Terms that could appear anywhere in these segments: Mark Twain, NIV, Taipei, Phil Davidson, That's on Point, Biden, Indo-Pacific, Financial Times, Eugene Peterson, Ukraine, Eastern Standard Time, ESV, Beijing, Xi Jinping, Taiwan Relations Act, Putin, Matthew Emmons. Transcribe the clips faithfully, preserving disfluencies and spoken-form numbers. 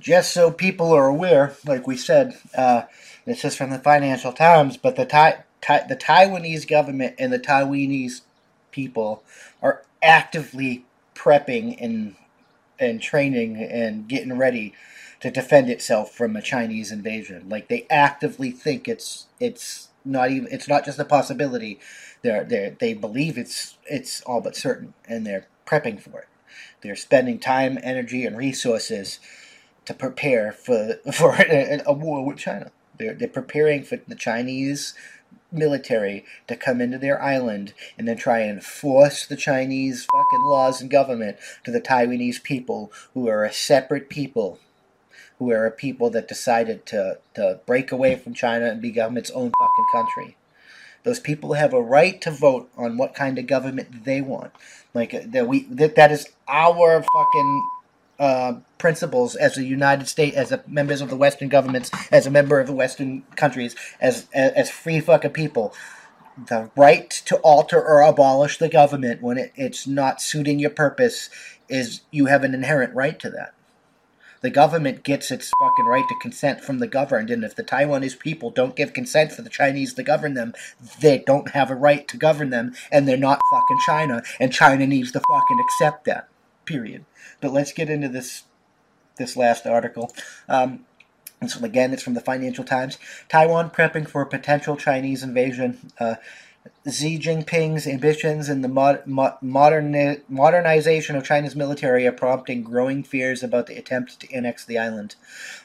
Just so people are aware, like we said, uh, this is from the Financial Times, but the, Thai, Thai, the Taiwanese government and the Taiwanese people are actively prepping and and training and getting ready to defend itself from a Chinese invasion. Like, they actively think it's it's not even it's not just a possibility. They're they they believe it's it's all but certain, and they're prepping for it. They're spending time, energy, and resources to prepare for for a, a war with China. They're, they're preparing for the Chinese military to come into their island and then try and force the Chinese fucking laws and government to the Taiwanese people, who are a separate people, who are a people that decided to, to break away from China and become its own fucking country. Those people have a right to vote on what kind of government they want. Like, that we that, that is our fucking... Uh, principles as a United States, as a members of the Western governments, as a member of the Western countries, as, as as free fucking people. The right to alter or abolish the government when it, it's not suiting your purpose is, you have an inherent right to that. The government gets its fucking right to consent from the governed, and if the Taiwanese people don't give consent for the Chinese to govern them, they don't have a right to govern them, and they're not fucking China, and China needs to fucking accept that. Period. But let's get into this this last article. Um, and so again, it's from the Financial Times. Taiwan prepping for a potential Chinese invasion. Uh, Xi Jinping's ambitions in the mod, mod, moderni- modernization of China's military are prompting growing fears about the attempt to annex the island.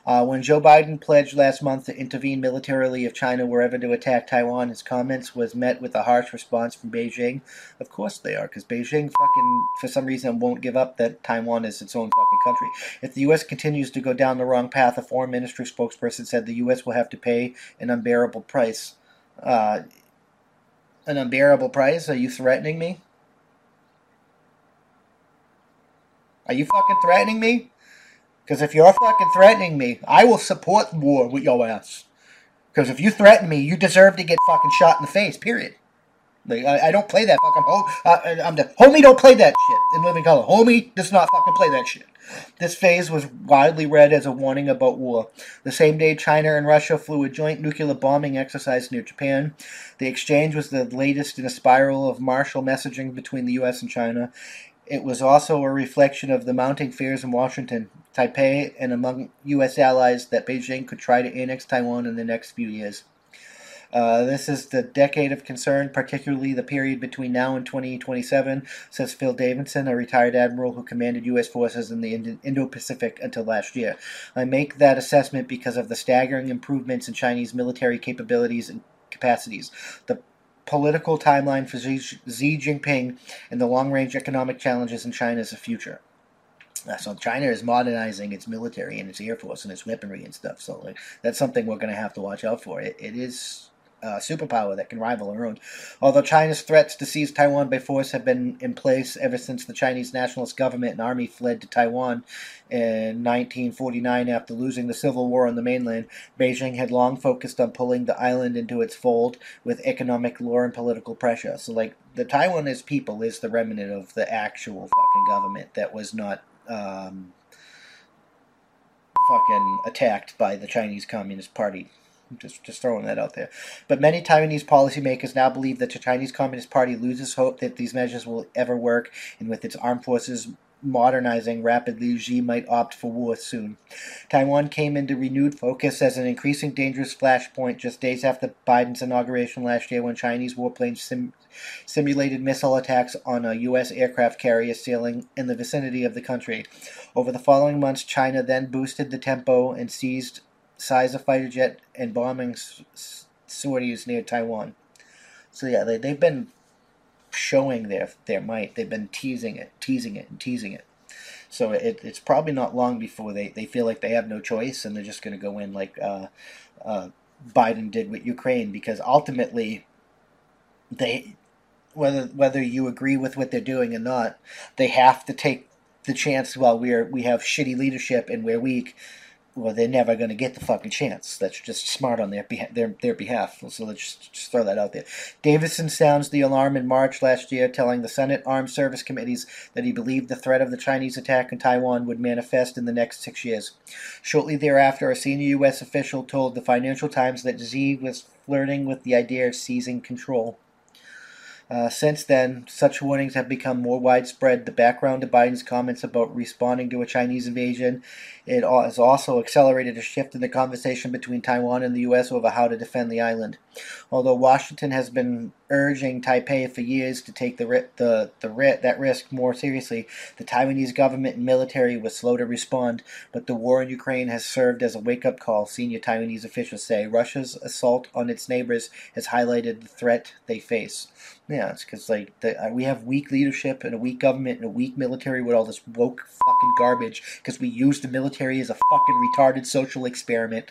Uh, when Joe Biden pledged last month to intervene militarily if China were ever to attack Taiwan, his comments was met with a harsh response from Beijing. Of course they are, because Beijing fucking, for some reason, won't give up that Taiwan is its own fucking country. If the U S continues to go down the wrong path, a foreign ministry spokesperson said the U S will have to pay an unbearable price. Uh... An unbearable price? Are you threatening me? Are you fucking threatening me? Because if you're fucking threatening me, I will support war with your ass. Because if you threaten me, you deserve to get fucking shot in the face, period. Like, I, I don't play that fucking... Oh, I, I'm the, homie, don't play that shit in living color. Homie does not fucking play that shit. This phase was widely read as a warning about war. The same day, China and Russia flew a joint nuclear bombing exercise near Japan. The exchange was the latest in a spiral of martial messaging between the U S and China. It was also a reflection of the mounting fears in Washington, Taipei, and among U S allies that Beijing could try to annex Taiwan in the next few years. Uh, this is the decade of concern, particularly the period between now and twenty twenty-seven, says Phil Davidson, a retired admiral who commanded U S forces in the Indo-Pacific until last year. I make that assessment because of the staggering improvements in Chinese military capabilities and capacities, the political timeline for Xi Jinping, and the long-range economic challenges in China's future. So China is modernizing its military and its air force and its weaponry and stuff. So like, that's something we're going to have to watch out for. It, it is... Uh, superpower that can rival our own. Although China's threats to seize Taiwan by force have been in place ever since the Chinese nationalist government and army fled to Taiwan in nineteen forty-nine after losing the Civil War on the mainland, Beijing had long focused on pulling the island into its fold with economic lure and political pressure. So, like, the Taiwanese people is the remnant of the actual fucking government that was not um, fucking attacked by the Chinese Communist Party. Just just throwing that out there. But many Taiwanese policymakers now believe that the Chinese Communist Party loses hope that these measures will ever work, and with its armed forces modernizing rapidly, Xi might opt for war soon. Taiwan came into renewed focus as an increasingly dangerous flashpoint just days after Biden's inauguration last year when Chinese warplanes sim- simulated missile attacks on a U S aircraft carrier sailing in the vicinity of the country. Over the following months, China then boosted the tempo and seized size of fighter jet and bombing sorties near Taiwan. So yeah, they, they've been showing their their might. They've been teasing it, teasing it, and teasing it. So it, it's probably not long before they, they feel like they have no choice and they're just going to go in like uh, uh, Biden did with Ukraine, because ultimately, they whether whether you agree with what they're doing or not, they have to take the chance. Well, we're we have shitty leadership and we're weak. Well, they're never going to get the fucking chance. That's just smart on their beha- their their behalf. So let's just, just throw that out there. Davidson sounds the alarm in March last year, telling the Senate Armed Service Committees that he believed the threat of the Chinese attack on Taiwan would manifest in the next six years. Shortly thereafter, a senior U S official told the Financial Times that Xi was flirting with the idea of seizing control. Uh, since then, such warnings have become more widespread. The background to Biden's comments about responding to a Chinese invasion, it has also accelerated a shift in the conversation between Taiwan and the U S over how to defend the island. Although Washington has been urging Taipei for years to take the ri- the, the ri- that risk more seriously, the Taiwanese government and military was slow to respond, but the war in Ukraine has served as a wake-up call, senior Taiwanese officials say. Russia's assault on its neighbors has highlighted the threat they face. Yeah, it's because like the, uh, we have weak leadership and a weak government and a weak military with all this woke fucking garbage because we use the military as a fucking retarded social experiment.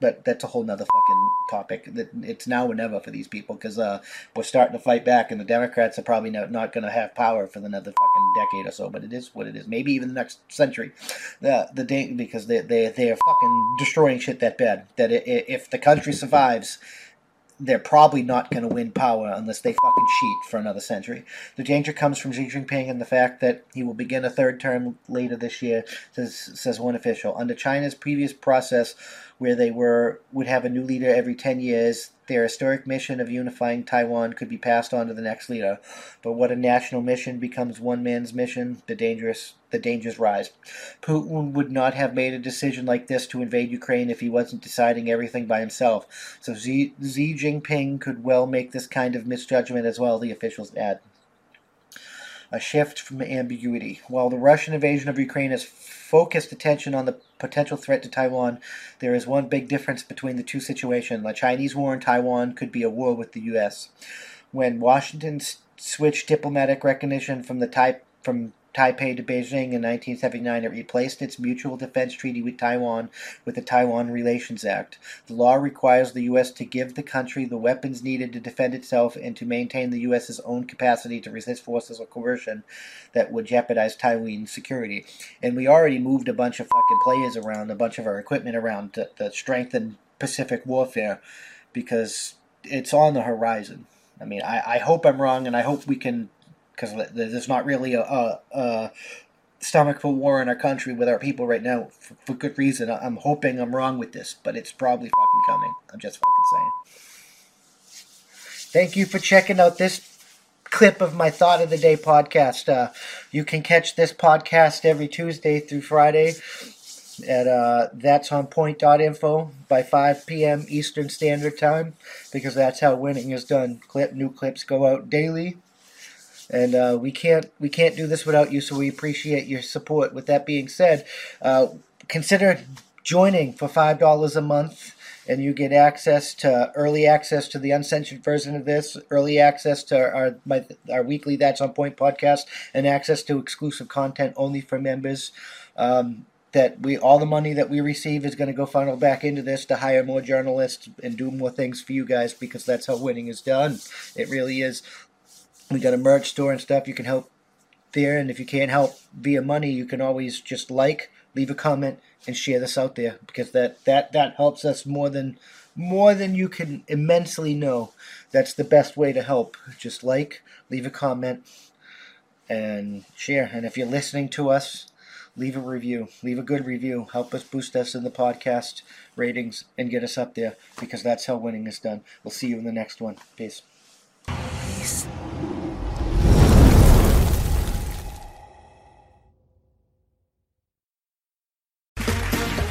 But that's a whole nother fucking topic. It's now or never for these people, because uh, we're starting to fight back, and the Democrats are probably not, not going to have power for another fucking decade or so. But it is what it is. Maybe even the next century. The the day, because they they they are fucking destroying shit that bad that it, it, if the country survives, they're probably not going to win power unless they fucking cheat for another century. The danger comes from Xi Jinping and the fact that he will begin a third term later this year, says, says one official. Under China's previous process, where they were would have a new leader every ten years, their historic mission of unifying Taiwan could be passed on to the next leader. But what a national mission becomes one man's mission, the dangerous the dangers rise. Putin would not have made a decision like this to invade Ukraine if he wasn't deciding everything by himself. So Xi, Xi Jinping could well make this kind of misjudgment as well, the officials add. A shift from ambiguity. While the Russian invasion of Ukraine has focused attention on the potential threat to Taiwan, there is one big difference between the two situations. The Chinese war in Taiwan could be a war with the U S. When Washington s- switched diplomatic recognition from the Taipei, from Taipei to Beijing in nineteen seventy-nine, it replaced its mutual defense treaty with Taiwan with the Taiwan Relations Act. The law requires the U S to give the country the weapons needed to defend itself and to maintain the U S's own capacity to resist forces of coercion that would jeopardize Taiwan security. And we already moved a bunch of fucking players around, a bunch of our equipment around to, to strengthen Pacific warfare, because it's on the horizon. I mean, I, I hope I'm wrong, and I hope we can, because there's not really a, a, a stomach for war in our country with our people right now, for, for good reason. I'm hoping I'm wrong with this, but it's probably fucking coming. I'm just fucking saying. Thank you for checking out this clip of my Thought of the Day podcast. Uh, you can catch this podcast every Tuesday through Friday at uh, that's on point dot info by five p.m. Eastern Standard Time, because that's how winning is done. Clip new clips go out daily. And uh, we can't we can't do this without you, so we appreciate your support. With that being said, uh, consider joining for five dollars a month, and you get access to early access to the uncensored version of this, early access to our my, our weekly That's on Point podcast, and access to exclusive content only for members. Um, that we all the money that we receive is going to go funnel back into this to hire more journalists and do more things for you guys, because that's how winning is done. It really is. We got a merch store and stuff. You can help there, and if you can't help via money, you can always just like, leave a comment, and share this out there, because that, that, that helps us more than more than you can immensely know. That's the best way to help. Just like, leave a comment, and share. And if you're listening to us, leave a review. Leave a good review. Help us boost us in the podcast ratings and get us up there, because that's how winning is done. We'll see you in the next one. Peace. Peace.